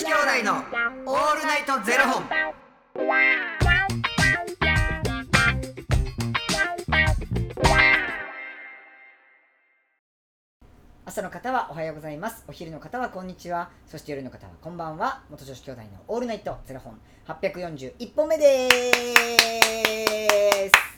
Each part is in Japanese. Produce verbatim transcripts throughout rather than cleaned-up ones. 子兄弟のオールナイトゼロ本。朝の方はおはようございます。お昼の方はこんにちは。そして夜の方はこんばんは。元女子兄弟のオールナイトゼロ本はっぴゃくよんじゅういっぽんめで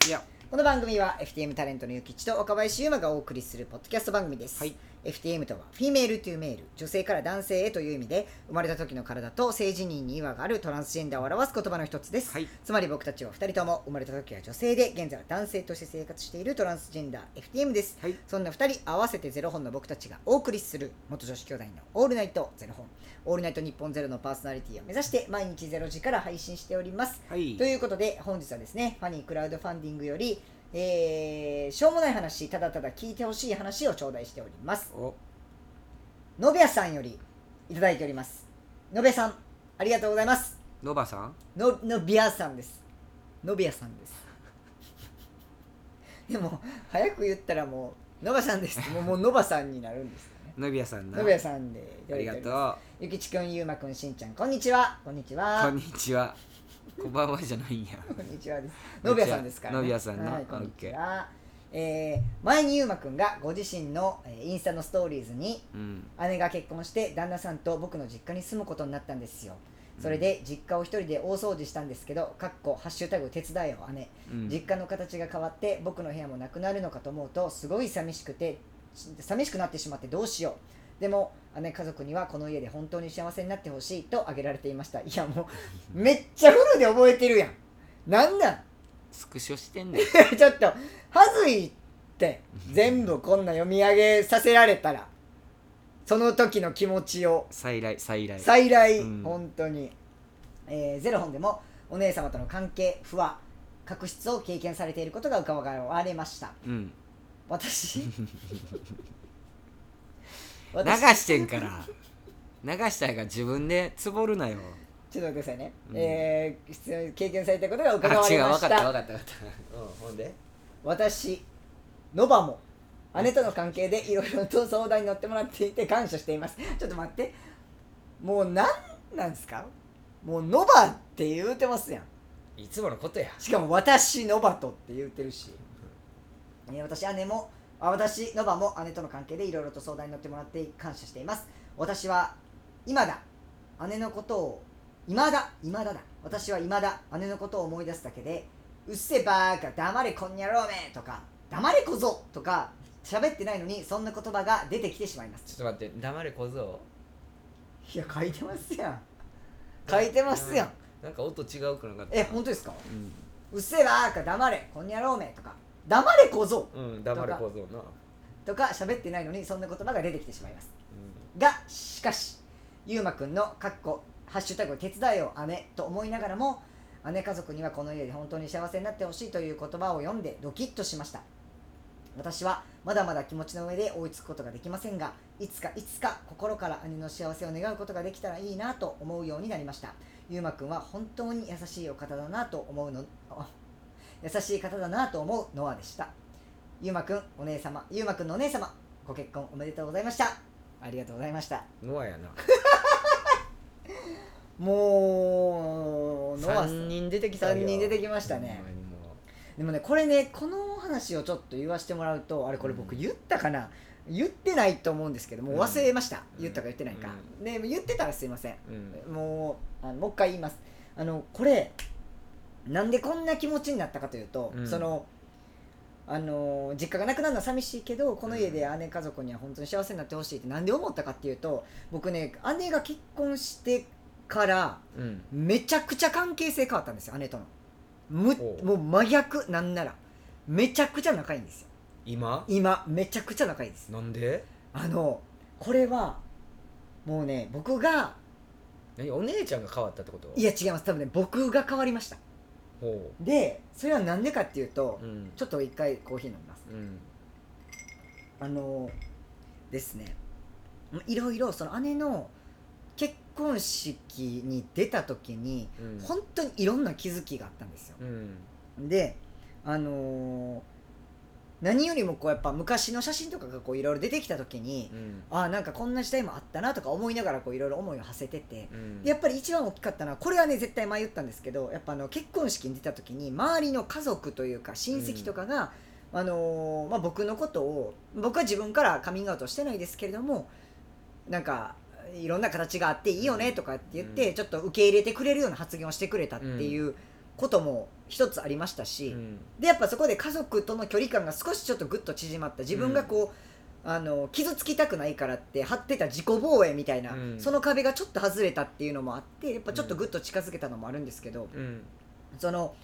す。いやこの番組は エフティーエム タレントのゆきちと若林優馬がお送りするポッドキャスト番組です、はい、エフティーエム とはフィメールというメール、女性から男性へという意味で、生まれた時の体と性自認に違和があるトランスジェンダーを表す言葉の一つです、はい、つまり僕たちはふたりとも生まれた時は女性で、現在は男性として生活しているトランスジェンダー エフティーエム です、はい、そんなふたり合わせてゼロほんの僕たちがお送りする元女子兄弟のオールナイトゼロほん、オールナイト日本ゼロのパーソナリティを目指して毎日ゼロじから配信しております、はい、ということで本日はですね、ファニークラウドファンディングよりえー、しょうもない話、ただただ聞いてほしい話を頂戴しております。のべやさんよりいただいております。のべやさんありがとうございます。のばさんののびやさんです。のべやさんですでも早く言ったらもうのばさんですもう、もうのばさんになるんですよね。のびやさんなのびやさんでありがとう。ゆきちくん、ゆうまくん、しんちゃんこんにちは。こんにちは。こんにちはこんばんはじゃないんや。こんにちはです。のびやさんですからね。のびやさんの、はい、こんにちは。えー、前にゆうまくんがご自身のインスタのストーリーズに、うん、姉が結婚して旦那さんと僕の実家に住むことになったんですよ。それで実家を一人で大掃除したんですけど、かっこハッシュタグ手伝いよ姉、うん、実家の形が変わって僕の部屋もなくなるのかと思うとすごい寂しくて寂しくなってしまってどうしよう。でも姉家族にはこの家で本当に幸せになってほしいと挙げられていました。いやもうめっちゃフルで覚えてるやん。なんなんスクショしてんねんちょっとはずいって全部こんな読み上げさせられたらその時の気持ちを再来再来再来、うん、本当に、えー、ゼロ本でもお姉様との関係不和確執を経験されていることが伺われました、うん、私流してんから流したいが自分でつぼるなよ。ちょっと待ってくださいね、うん、えー、経験されたことが伺われました。あ、違う、分かった分かった分かった、うん、ほんで私ノバも姉との関係でいろいろと相談に乗ってもらっていて感謝しています。ちょっと待って、もうなんなんですか、もうノバって言うてますやん、いつものことや。しかも私ノバとって言うてるし、えー、私姉も私のばも姉との関係でいろいろと相談に乗ってもらって感謝しています。私は今だ姉のことを今だ今だだ私は今だ姉のことを思い出すだけで、うっせえばーか黙れこんにゃろうめとか黙れこぞとか喋ってないのにそんな言葉が出てきてしまいます。ちょっと待って、黙れこぞ、いや書いてますやん、書いてますやん、なんか音違うくなかった。え、本当ですか、うん、うっせえばーか黙れこんにゃろうめとか黙れ小僧、うん、黙れ小僧なとか喋ってないのにそんな言葉が出てきてしまいます、うん、がしかしゆうまくんのかっこハッシュタグ手伝いよ姉と思いながらも、姉家族にはこの家で本当に幸せになってほしいという言葉を読んでドキッとしました。私はまだまだ気持ちの上で追いつくことができませんが、いつかいつか心から姉の幸せを願うことができたらいいなと思うようになりました。ゆうまくんは本当に優しいお方だなと思うの優しい方だなと思うノアでした。ゆうまくんお姉様、ゆうまくんのお姉様、ご結婚おめでとうございました。ありがとうございました。ノアやな。もうノアさんにん出てきたよ。さんにん出てきましたね。でもね、これね、この話をちょっと言わせてもらうと、あれこれ僕言ったかな、うん、言ってないと思うんですけど、もう忘れました。うん、言ったか言ってないか。うん、で言ってたらすいません。うん、もうあのもう一回言います。あのこれ。なんでこんな気持ちになったかというと、うん、そのあの実家がなくなるのは寂しいけどこの家で姉家族には本当に幸せになってほしいってなんで思ったかっていうと、僕ね姉が結婚してから、うん、めちゃくちゃ関係性変わったんですよ。姉とのむもう真逆、なんならめちゃくちゃ仲いいんですよ今今めちゃくちゃ仲いいです。なんであのこれはもうね、僕が何お姉ちゃんが変わったってこと？いや違います、多分ね僕が変わりました。でそれはなんでかっていうと、うん、ちょっと一回コーヒー飲みます、うん、あのですね、いろいろその姉の結婚式に出た時に、うん、本当にいろんな気づきがあったんですよ、うん、であの何よりもこうやっぱ昔の写真とかがこういろいろ出てきた時に、うん、ああなんかこんな時代もあったなとか思いながらこういろいろ思いを馳せてて、うん、やっぱり一番大きかったのはこれはね絶対前言ったんですけど、やっぱあの結婚式に出た時に周りの家族というか親戚とかが、うん、あのー、まあ、僕のことを、僕は自分からカミングアウトしてないですけれども、なんかいろんな形があっていいよねとかって言って、うん、ちょっと受け入れてくれるような発言をしてくれたっていう、うんことも一つありましたし、うん、でやっぱそこで家族との距離感が少しちょっとグッと縮まった、自分がこう、うん、あの傷つきたくないからって張ってた自己防衛みたいな、うん、その壁がちょっと外れたっていうのもあって、やっぱちょっとグッと近づけたのもあるんですけど、うん、その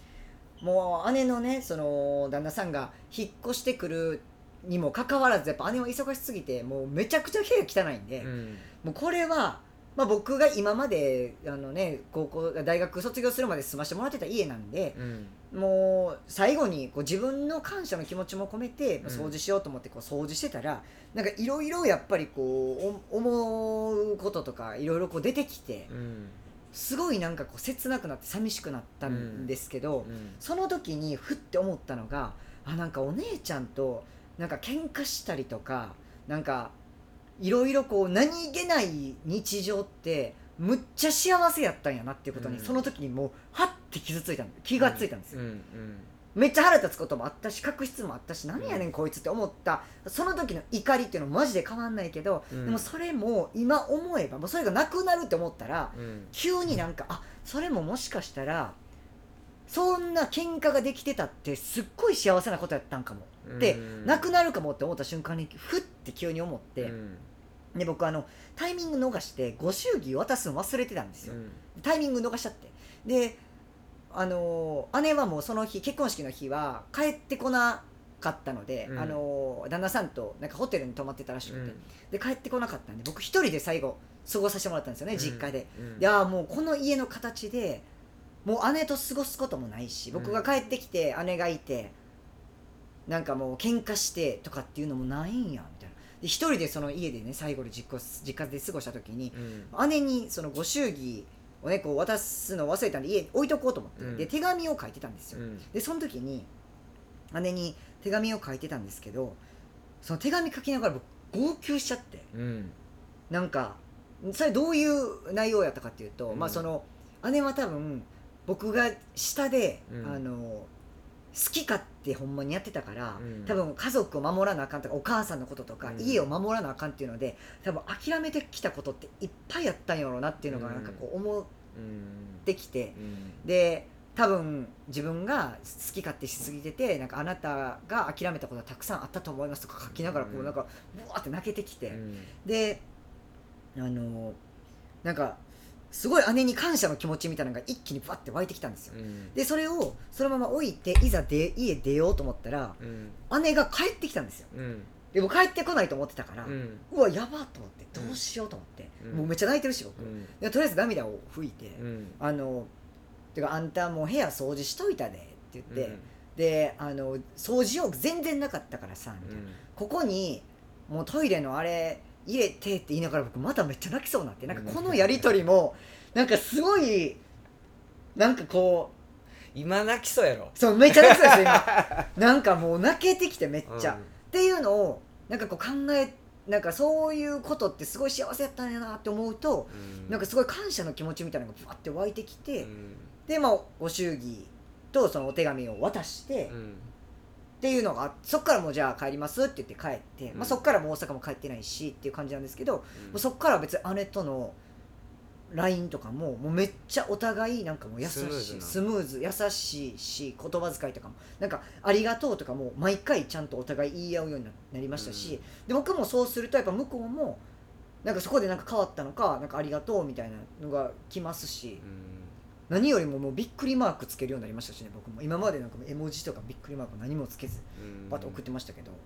もう姉のねその旦那さんが引っ越してくるにもかかわらず、やっぱ姉は忙しすぎてもうめちゃくちゃ部屋汚いんで、うん、もうこれはまあ、僕が今まであの、ね、高校大学卒業するまで住ましてもらってた家なんで、うん、もう最後にこう自分の感謝の気持ちも込めて掃除しようと思ってこう掃除してたら、なんかいろいろやっぱりこう思うこととかいろいろ出てきて、うん、すごいなんかこう切なくなって寂しくなったんですけど、うんうん、その時にふって思ったのが、あなんかお姉ちゃんとなんか喧嘩したりとかなんかいろいろこう何気ない日常ってむっちゃ幸せやったんやなっていうことに、うん、その時にもうはって傷ついたの気がついたんですよ、うんうんうん、めっちゃ腹立つこともあったし確執もあったし、何やねんこいつって思ったその時の怒りっていうのマジで変わんないけど、うん、でもそれも今思えばもうそれがなくなるって思ったら、うん、急になんかあそれももしかしたらそんな喧嘩ができてたってすっごい幸せなことやったんかもって、うん、なくなるかもって思った瞬間にふって急に思って、うんで僕あのタイミング逃してご祝儀渡すの忘れてたんですよ、うん、タイミング逃しちゃって、であの姉はもうその日結婚式の日は帰ってこなかったので、うん、あの旦那さんとなんかホテルに泊まってたらしくて、うん、で帰ってこなかったんで僕一人で最後過ごさせてもらったんですよね、実家で、うんうん、いやもうこの家の形でもう姉と過ごすこともないし、僕が帰ってきて姉がいてなんかもう喧嘩してとかっていうのもないんやみたいな、で一人でその家でね最後に実家で過ごした時に、うん、姉にそのご祝儀をねこう渡すの忘れたんで家に置いとこうと思って、うん、で手紙を書いてたんですよ、うん、でその時に姉に手紙を書いてたんですけど、その手紙書きながら僕号泣しちゃって、うん、なんかそれどういう内容やったかっていうと、うん、まあその姉は多分僕が下で、うん、あの好き勝手ほんまにやってたから、うん、多分家族を守らなあかんとかお母さんのこととか、うん、家を守らなあかんっていうので多分諦めてきたことっていっぱいあったんやろうなっていうのがなんかこう思ってきて、うんうん、で多分自分が好き勝手しすぎててなんかあなたが諦めたことはたくさんあったと思いますとか書きながらこうなんかブワーって泣けてきて、うん、であのなんかすごい姉に感謝の気持ちみたいなのが一気にバッて湧いてきたんですよ、うん、でそれをそのまま置いていざで家出ようと思ったら、うん、姉が帰ってきたんですよ、うん、でも帰ってこないと思ってたから、うん、うわやばと思ってどうしようと思って、うん、もうめっちゃ泣いてるし僕、うん、でとりあえず涙を拭いて、うん、あのてかあんたもう部屋掃除しといたでって言って、うん、であの掃除用具全然なかったからさみたいな、うん、ここにもうトイレのあれ入れてって言いながら僕まためっちゃ泣きそうになって、なんかこのやり取りもなんかすごいなんかこう今泣きそうやろ、そうめっちゃ泣きそうです今なんかもう泣けてきてめっちゃ、うん、っていうのをなんかこう考えなんかそういうことってすごい幸せやったんやなって思うと、うん、なんかすごい感謝の気持ちみたいなのがバッて湧いてきて、うん、でまあご祝儀とそのお手紙を渡して、うんっていうのがそっからもうじゃあ帰りますって言って帰って、まあ、そっからも大阪も帰ってないしっていう感じなんですけど、うん、そっから別に姉との ライン とか も, もうめっちゃお互いなんかもう優しいスムーズ優しいし言葉遣いとかもなんかありがとうとかも毎回ちゃんとお互い言い合うようになりましたし、うん、で僕もそうするとやっぱ向こうもなんかそこでなんか変わったの か, なんかありがとうみたいなのが来ますし、うん何よりももうびっくりマークつけるようになりましたしね、僕も今までなんか絵文字とかびっくりマーク何もつけずバッと送ってましたけど、なん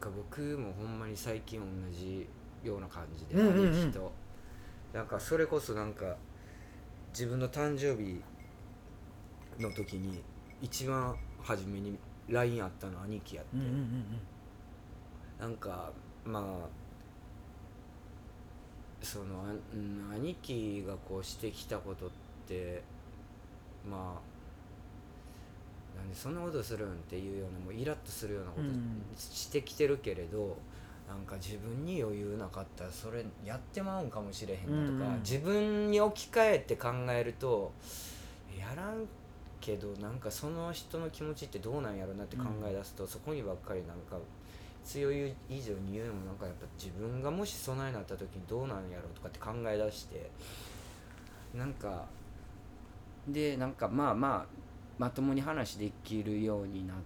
か僕もほんまに最近同じような感じで、うんうんうん、人なんかそれこそなんか自分の誕生日の時に一番初めに ライン あったの兄貴やって、うんうんうん、なんかまあその、うん、兄貴がこうしてきたことってまあなんでそんなことするんっていうような、もうイラッとするようなことしてきてるけれど、うん、なんか自分に余裕なかったらそれやってまうんかもしれへんなとか、うん、自分に置き換えて考えるとやらんけど、なんかその人の気持ちってどうなんやろうなって考え出すと、うん、そこにばっかりなんか強い以上に言うのもなんかやっぱ自分がもしそないなった時にどうなんやろうとかって考え出して、なんかでなんかまあまあまともに話できるようになっ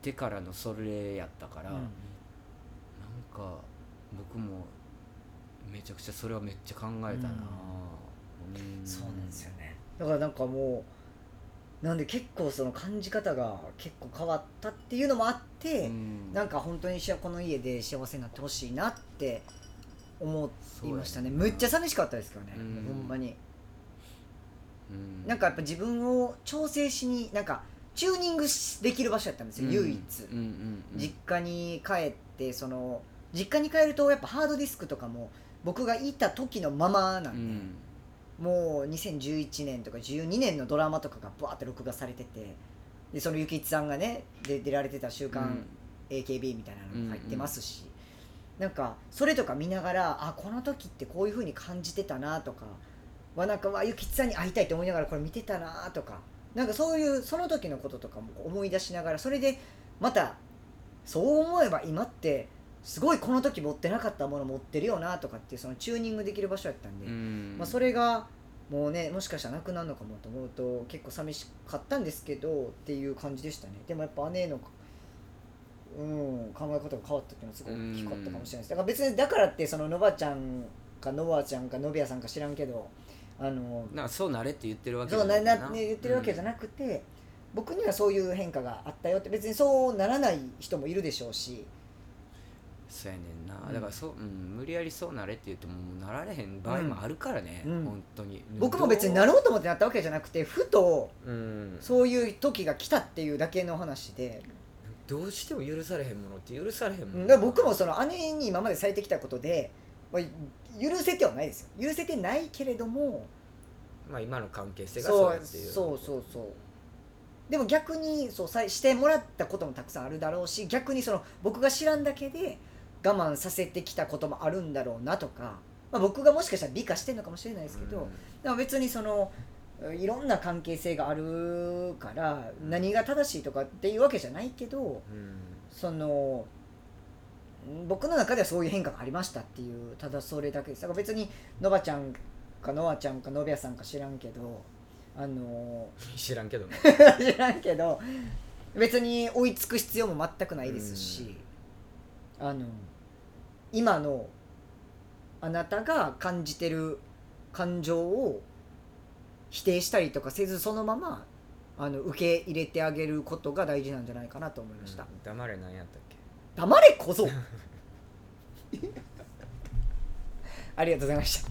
てからのそれやったから、うん、なんか僕もめちゃくちゃそれはめっちゃ考えたな、うんうん、そうなんですよね。だからなんかもうなんで結構その感じ方が結構変わったっていうのもあって、うん、なんか本当にこの家で幸せになってほしいなって思いましたね。むっちゃ寂しかったですけどね、うん、ほんまに。なんかやっぱ自分を調整しになんかチューニングできる場所やったんですよ、うん、唯一、うんうんうん、実家に帰ってその実家に帰るとやっぱハードディスクとかも僕がいた時のままなんで、うん、もうにせんじゅういちねんとかじゅうにねんのドラマとかがバーって録画されてて、でそのゆきちさんがねで出られてた週刊 エーケービー みたいなのが入ってますし、うんうんうん、なんかそれとか見ながらあこの時ってこういう風に感じてたなとかはなんかはゆきちさんに会いたいと思いながらこれ見てたなとか、なんかそういうその時のこととかも思い出しながら、それでまたそう思えば今ってすごいこの時持ってなかったもの持ってるよなとかっていうそのチューニングできる場所やったんで、うん、まあ、それがもうねもしかしたらなくなるのかもと思うと結構寂しかったんですけどっていう感じでしたね。でもやっぱ姉の、うん、考え方が変わったっていうのはすごい大きかったかもしれないです。だから別にだからってそののばちゃんかのばちゃんかのびやさんか知らんけどあのなんかそうなれって言ってるわけじゃなくて、そうなな言ってるわけじゃなくて、うん、僕にはそういう変化があったよって、別にそうならない人もいるでしょうし、そうやねんな、うん、だからそう、うん、無理やりそうなれって言ってももうなられへん場合もあるからね、うん、本当に、うん、僕も別になろうと思ってなったわけじゃなくてふと、うん、そういう時が来たっていうだけの話で、どうしても許されへんものって許されへんもの、うん、だから僕もその姉に今までされてきたことで許せてはないですよ。許せてないけれども、まあ、今の関係性がそうやっていう。そうそうそう。でも逆にそうしてもらったこともたくさんあるだろうし、逆にその僕が知らんだけで我慢させてきたこともあるんだろうなとか、まあ、僕がもしかしたら美化してるのかもしれないですけど、うん、でも別にそのいろんな関係性があるから何が正しいとかっていうわけじゃないけど、うん、その僕の中ではそういう変化がありましたっていう、ただそれだけです。だから別にのばちゃんかのあちゃんかのびやさんか知らんけどあのー、知らんけど知らんけど別に追いつく必要も全くないですし、あの今のあなたが感じてる感情を否定したりとかせず、そのままあの受け入れてあげることが大事なんじゃないかなと思いました、うん、黙れなんやったっけ、黙れ小僧ありがとうございました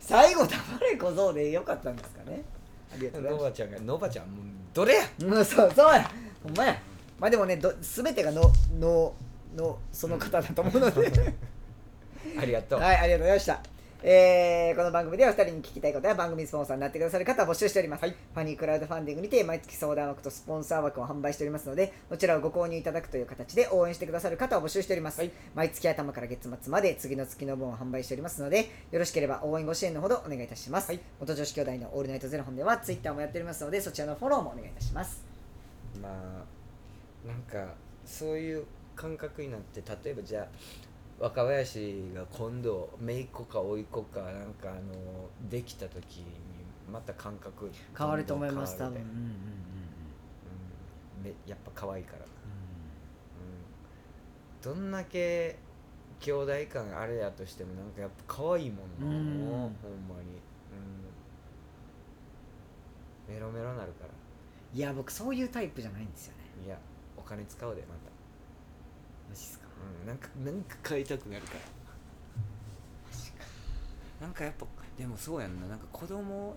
最後黙れ小僧でよかったんですかね。ありがとうございました。のばちゃんがのばちゃんもうどれや、うん、そうそうやほんまや。まあでもねど全てがのののその方だと思うのでありがとう、はい、ありがとうございました。えー、この番組ではふたりに聞きたいことや番組スポンサーになってくださる方を募集しております、はい、ファニークラウドファンディングにて毎月相談枠とスポンサー枠を販売しておりますので、こちらをご購入いただくという形で応援してくださる方を募集しております、はい、毎月頭から月末まで次の月の分を販売しておりますので、よろしければ応援ご支援のほどお願いいたします、はい、元女子兄弟のオールナイトゼロ本ではツイッターもやっておりますので、そちらのフォローもお願いいたします。まあなんかそういう感覚になって、例えばじゃあ若林が今度姪っ子か甥っ子かなんかあのできた時にまた感覚変わると思います多分、うんうんうん、やっぱ可愛いから、うんうん、どんだけ兄弟感あれやとしてもなんかやっぱ可愛いもんな、うん、ほんまに、うん、メロメロなるから。いや僕そういうタイプじゃないんですよね。いやお金使うでまた。マジっすか。うん、なんかなんか買いたくなるから。マジか。なんかやっぱでもそうやんな、なんか子供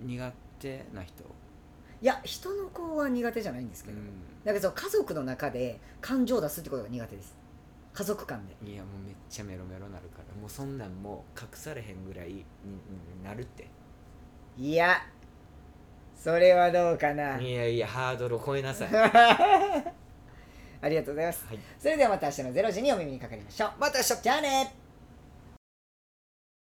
苦手な人。いや人の子は苦手じゃないんですけど、うん、だけど家族の中で感情を出すってことが苦手です。家族間で。いやもうめっちゃメロメロなるから、もうそんなんもう隠されへんぐらいになるって。いやそれはどうかな。いやいや、ハードルを超えなさい。ありがとうございます、はい、それではまた明日のれいじにお耳にかかりましょう。また明日。じゃあね。